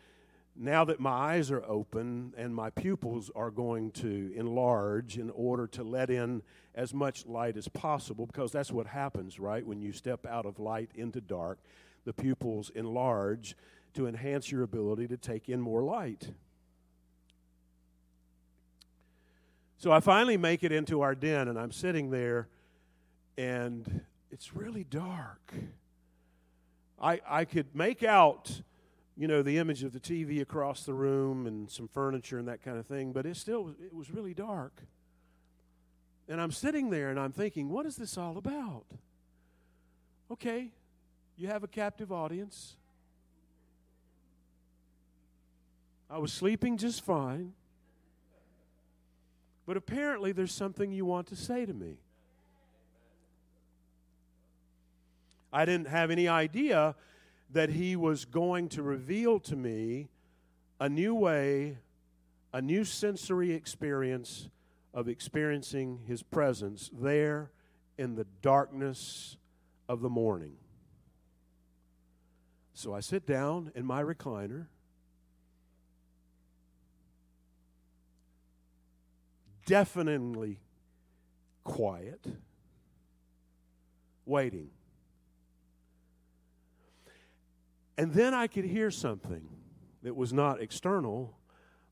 now that my eyes are open and my pupils are going to enlarge in order to let in as much light as possible, because that's what happens, right? When you step out of light into dark, the pupils enlarge to enhance your ability to take in more light. So I finally make it into our den, and I'm sitting there, and it's really dark. I I could make out, you know, the image of the T V across the room and some furniture and that kind of thing, but it still it was really dark. And I'm sitting there and I'm thinking, what is this all about? Okay, you have a captive audience. I was sleeping just fine. But apparently there's something you want to say to me. I didn't have any idea that He was going to reveal to me a new way, a new sensory experience of experiencing His presence there in the darkness of the morning. So I sit down in my recliner, deafeningly quiet, waiting. And then I could hear something that was not external.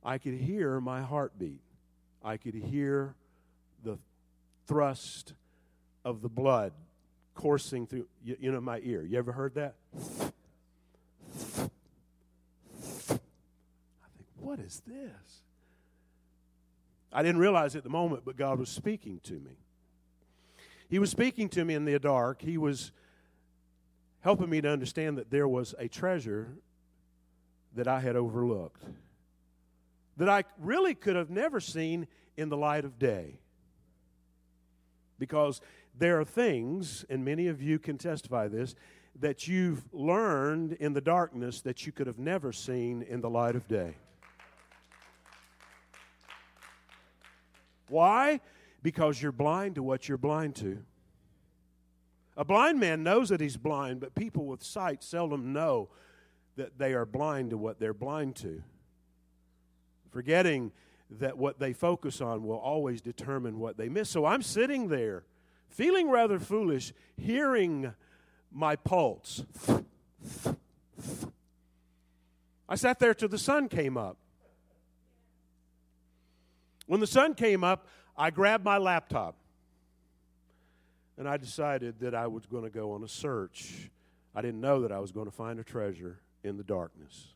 I could hear my heartbeat. I could hear the thrust of the blood coursing through, you, you know, my ear. You ever heard that? I think, what is this? I didn't realize at the moment, but God was speaking to me. He was speaking to me in the dark. He was helping me to understand that there was a treasure that I had overlooked, that I really could have never seen in the light of day. Because there are things, and many of you can testify this, that you've learned in the darkness that you could have never seen in the light of day. Why? Because you're blind to what you're blind to. A blind man knows that he's blind, but people with sight seldom know that they are blind to what they're blind to, forgetting that what they focus on will always determine what they miss. So I'm sitting there, feeling rather foolish, hearing my pulse. I sat there till the sun came up. When the sun came up, I grabbed my laptop, and I decided that I was going to go on a search. I didn't know that I was going to find a treasure in the darkness.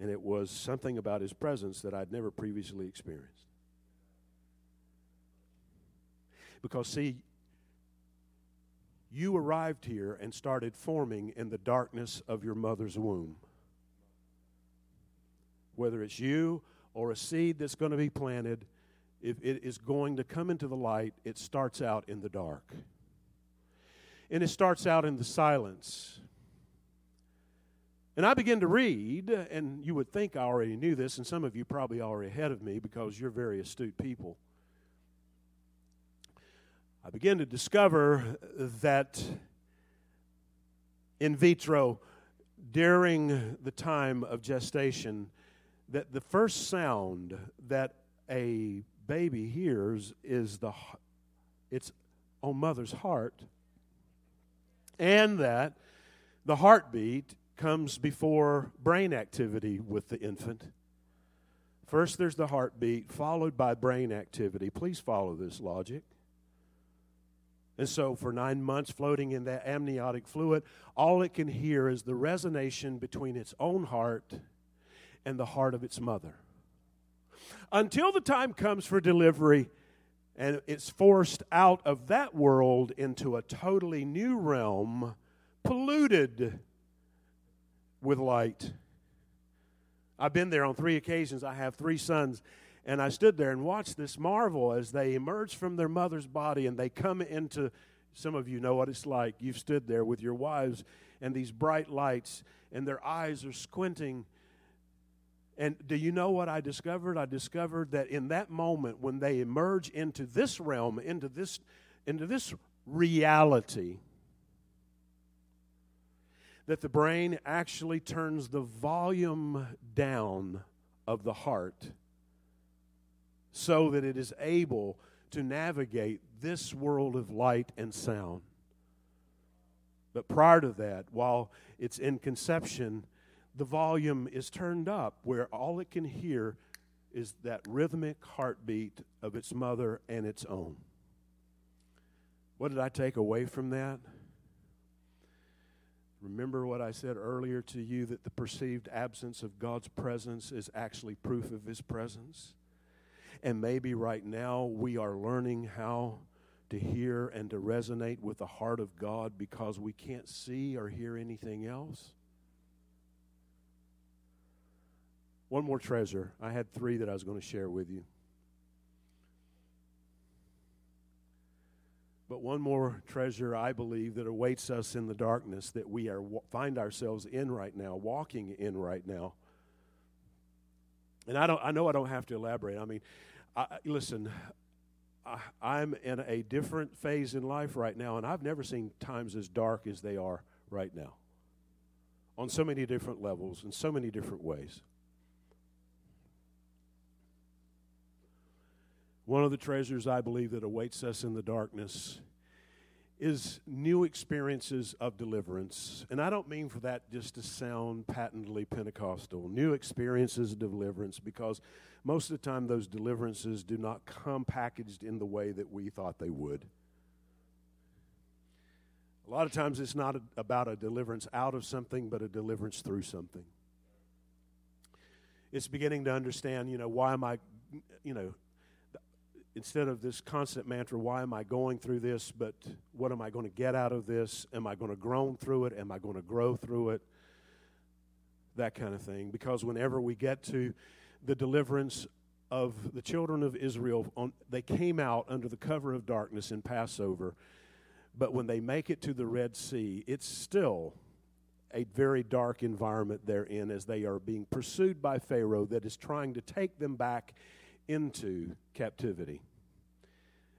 And it was something about His presence that I'd never previously experienced. Because, see, you arrived here and started forming in the darkness of your mother's womb. Whether it's you or a seed that's going to be planted, if it is going to come into the light, it starts out in the dark. And it starts out in the silence. And I begin to read, and you would think I already knew this, and some of you probably already ahead of me because you're very astute people. I begin to discover that in vitro, during the time of gestation, that the first sound that a baby hears is the it's on mother's heart, and that the heartbeat comes before brain activity with the infant. First there's the heartbeat, followed by brain activity. Please follow this logic. And so for nine months floating in that amniotic fluid, all it can hear is the resonation between its own heart and the heart of its mother. Until the time comes for delivery, and it's forced out of that world into a totally new realm, polluted with light. I've been there on three occasions. I have three sons, and I stood there and watched this marvel as they emerge from their mother's body and they come into, some of you know what it's like. You've stood there with your wives and these bright lights, and their eyes are squinting. And do you know what I discovered? I discovered that in that moment when they emerge into this realm, into this, into this reality, that the brain actually turns the volume down of the heart so that it is able to navigate this world of light and sound. But prior to that, while it's in conception, the volume is turned up where all it can hear is that rhythmic heartbeat of its mother and its own. What did I take away from that? Remember what I said earlier to you, that the perceived absence of God's presence is actually proof of His presence. And maybe right now we are learning how to hear and to resonate with the heart of God because we can't see or hear anything else. One more treasure. I had three that I was going to share with you. But one more treasure, I believe, that awaits us in the darkness that we are find ourselves in right now, walking in right now. And I don't. I know I don't have to elaborate. I mean, I, listen, I, I'm in a different phase in life right now, and I've never seen times as dark as they are right now, on so many different levels, in so many different ways. One of the treasures I believe that awaits us in the darkness is new experiences of deliverance. And I don't mean for that just to sound patently Pentecostal. New experiences of deliverance, because most of the time those deliverances do not come packaged in the way that we thought they would. A lot of times it's not a, about a deliverance out of something, but a deliverance through something. It's beginning to understand, you know, why am I, you know, instead of this constant mantra, why am I going through this, but what am I going to get out of this? Am I going to groan through it? Am I going to grow through it? That kind of thing. Because whenever we get to the deliverance of the children of Israel, on, they came out under the cover of darkness in Passover, but when they make it to the Red Sea, it's still a very dark environment they're in as they are being pursued by Pharaoh that is trying to take them back into captivity.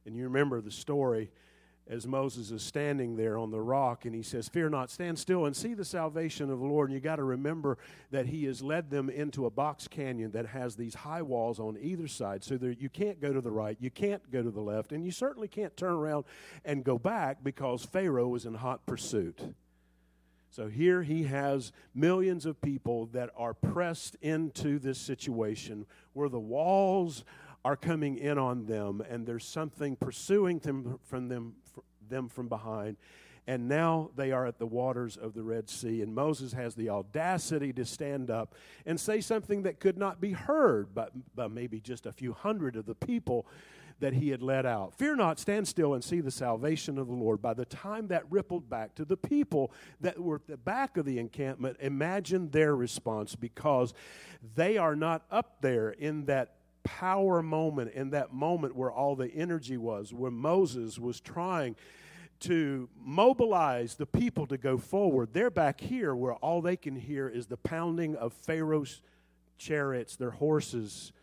And you remember the story as Moses is standing there on the rock and he says, "Fear not, stand still and see the salvation of the Lord." And you got to remember that he has led them into a box canyon that has these high walls on either side, so that you can't go to the right, you can't go to the left, and you certainly can't turn around and go back because Pharaoh was in hot pursuit. So here he has millions of people that are pressed into this situation where the walls are coming in on them, and there's something pursuing them from them, them from behind. And now they are at the waters of the Red Sea, and Moses has the audacity to stand up and say something that could not be heard by, by maybe just a few hundred of the people that he had led out. "Fear not, stand still and see the salvation of the Lord." By the time that rippled back to the people that were at the back of the encampment, imagine their response, because they are not up there in that power moment, in that moment where all the energy was, where Moses was trying to mobilize the people to go forward. They're back here where all they can hear is the pounding of Pharaoh's chariots, their horses.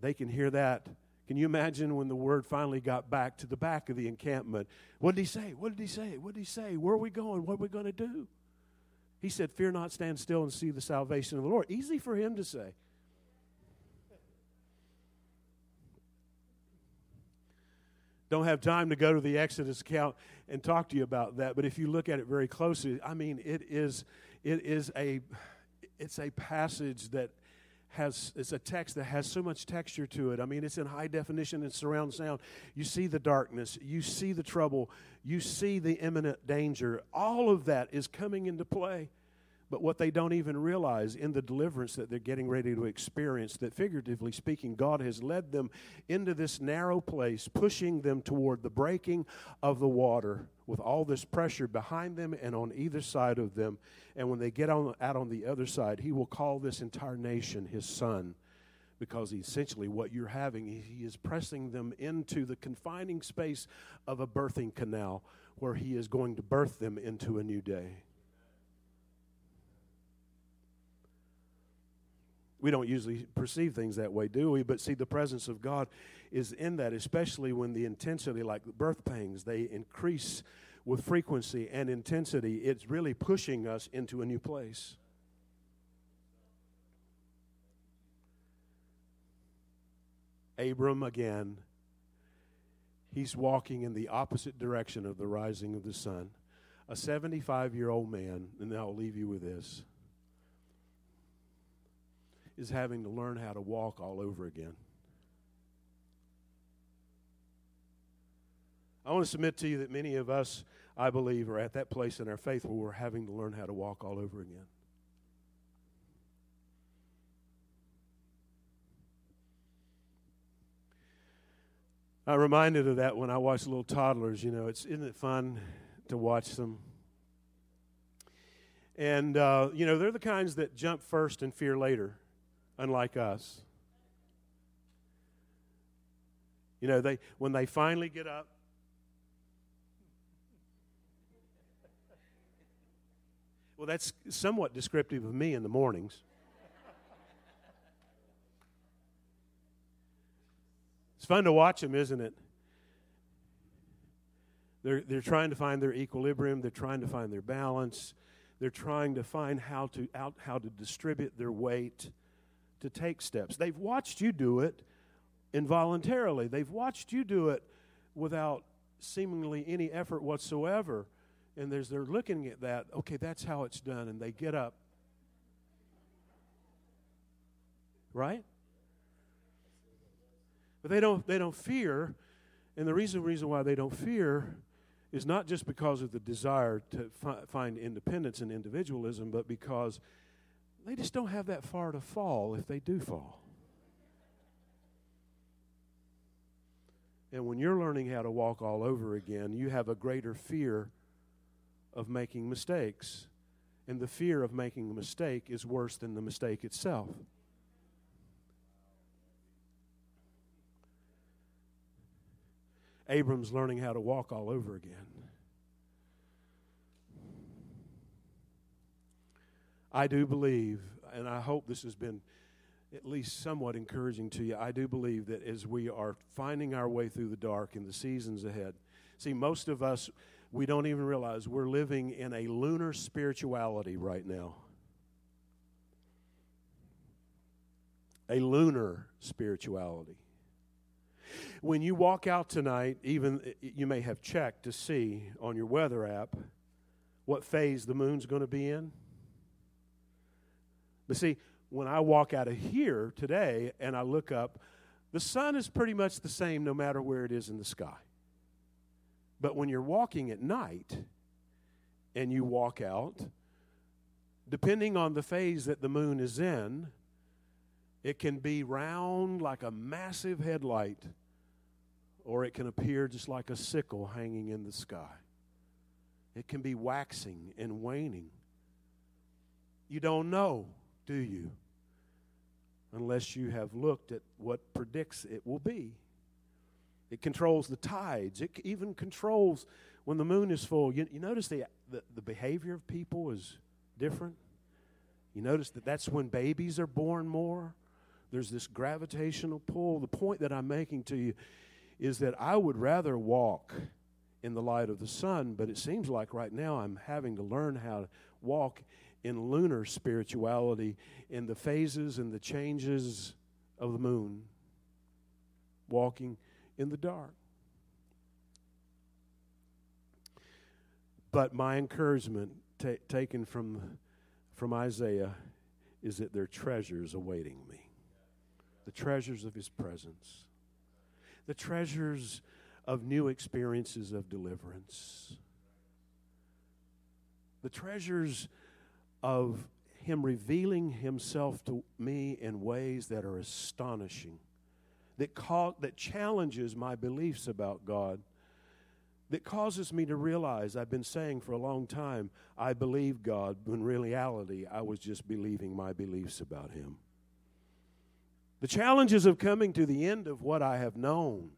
They can hear that. Can you imagine when the word finally got back to the back of the encampment? What did he say? What did he say? What did he say? Where are we going? What are we going to do? He said, "Fear not, stand still and see the salvation of the Lord." Easy for him to say. Don't have time to go to the Exodus account and talk to you about that, but if you look at it very closely, I mean, it is, it is a, it's a passage that has, it's a text that has so much texture to it. I mean, it's in high definition and surround sound. You see the darkness. You see the trouble. You see the imminent danger. All of that is coming into play. But what they don't even realize in the deliverance that they're getting ready to experience, that figuratively speaking, God has led them into this narrow place, pushing them toward the breaking of the water with all this pressure behind them and on either side of them. And when they get on, out on the other side, he will call this entire nation his son, because essentially what you're having, he is pressing them into the confining space of a birthing canal where he is going to birth them into a new day. We don't usually perceive things that way, do we? But see, the presence of God is in that, especially when the intensity, like the birth pangs, they increase with frequency and intensity. It's really pushing us into a new place. Abram, again, he's walking in the opposite direction of the rising of the sun. A seventy-five-year-old man, and I'll leave you with this, is having to learn how to walk all over again. I want to submit to you that many of us, I believe, are at that place in our faith where we're having to learn how to walk all over again. I'm reminded of that when I watch little toddlers. You know, it's isn't it fun to watch them? And, uh, you know, they're the kinds that jump first and fear later, unlike us. You know, they when they finally get up, well, that's somewhat descriptive of me in the mornings. It's fun to watch them, isn't it? They're, they're trying to find their equilibrium. They're trying to find their balance. They're trying to find how to out how to distribute their weight, to take steps. They've watched you do it involuntarily. They've watched you do it without seemingly any effort whatsoever. And there's, they're looking at that, okay, that's how it's done, and they get up. Right? But they don't they don't fear, and the reason reason why they don't fear is not just because of the desire to fi- find independence and individualism, but because they just don't have that far to fall if they do fall. And when you're learning how to walk all over again, you have a greater fear of making mistakes. And the fear of making a mistake is worse than the mistake itself. Abram's learning how to walk all over again. I do believe, and I hope this has been at least somewhat encouraging to you, I do believe that as we are finding our way through the dark in the seasons ahead, see, most of us, we don't even realize we're living in a lunar spirituality right now. A lunar spirituality. When you walk out tonight, even you may have checked to see on your weather app what phase the moon's going to be in. But see, when I walk out of here today and I look up, the sun is pretty much the same no matter where it is in the sky. But when you're walking at night and you walk out, depending on the phase that the moon is in, it can be round like a massive headlight, or it can appear just like a sickle hanging in the sky. It can be waxing and waning. You don't know, do you? Unless you have looked at what predicts it will be. It controls the tides. It even controls when the moon is full. You, you notice the, the, the behavior of people is different. You notice that that's when babies are born more. There's this gravitational pull. The point that I'm making to you is that I would rather walk in the light of the sun, but it seems like right now I'm having to learn how to walk in lunar spirituality, in the phases and the changes of the moon, walking in the dark. But my encouragement ta- taken from, from Isaiah is that there are treasures awaiting me. The treasures of his presence, the treasures of new experiences of deliverance, the treasures of him revealing himself to me in ways that are astonishing, that call, that challenges my beliefs about God, that causes me to realize I've been saying for a long time, I believe God, when in reality I was just believing my beliefs about him. The challenges of coming to the end of what I have known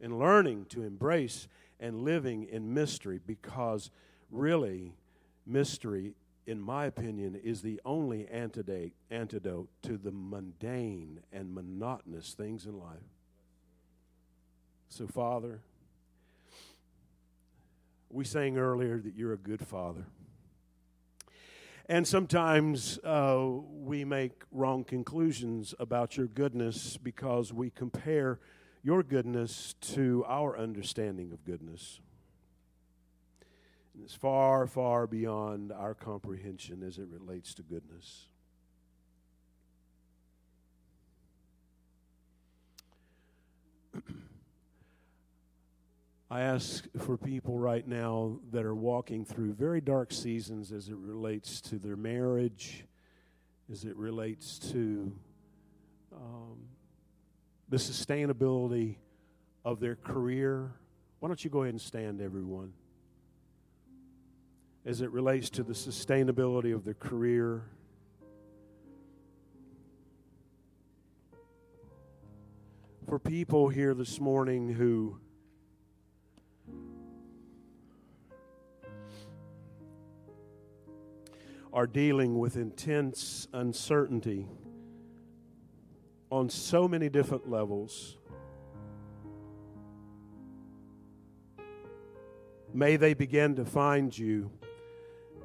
and learning to embrace and living in mystery, because really mystery, in my opinion, is the only antidote, antidote to the mundane and monotonous things in life. So, Father, we sang earlier that you're a good Father. And sometimes uh, we make wrong conclusions about your goodness because we compare your goodness to our understanding of goodness. And it's far, far beyond our comprehension as it relates to goodness. I ask for people right now that are walking through very dark seasons as it relates to their marriage, as it relates to um, the sustainability of their career. Why don't you go ahead and stand, everyone? As it relates to the sustainability of their career. For people here this morning who are dealing with intense uncertainty on so many different levels. May they begin to find you.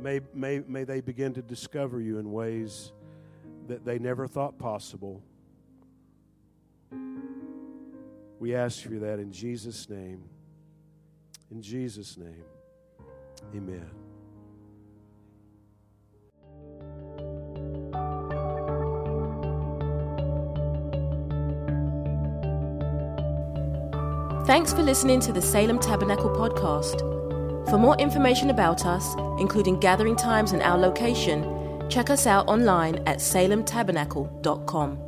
May, may, may they begin to discover you in ways that they never thought possible. We ask for that in Jesus' name. In Jesus' name, amen. Thanks for listening to the Salem Tabernacle podcast. For more information about us, including gathering times and our location, check us out online at salem tabernacle dot com.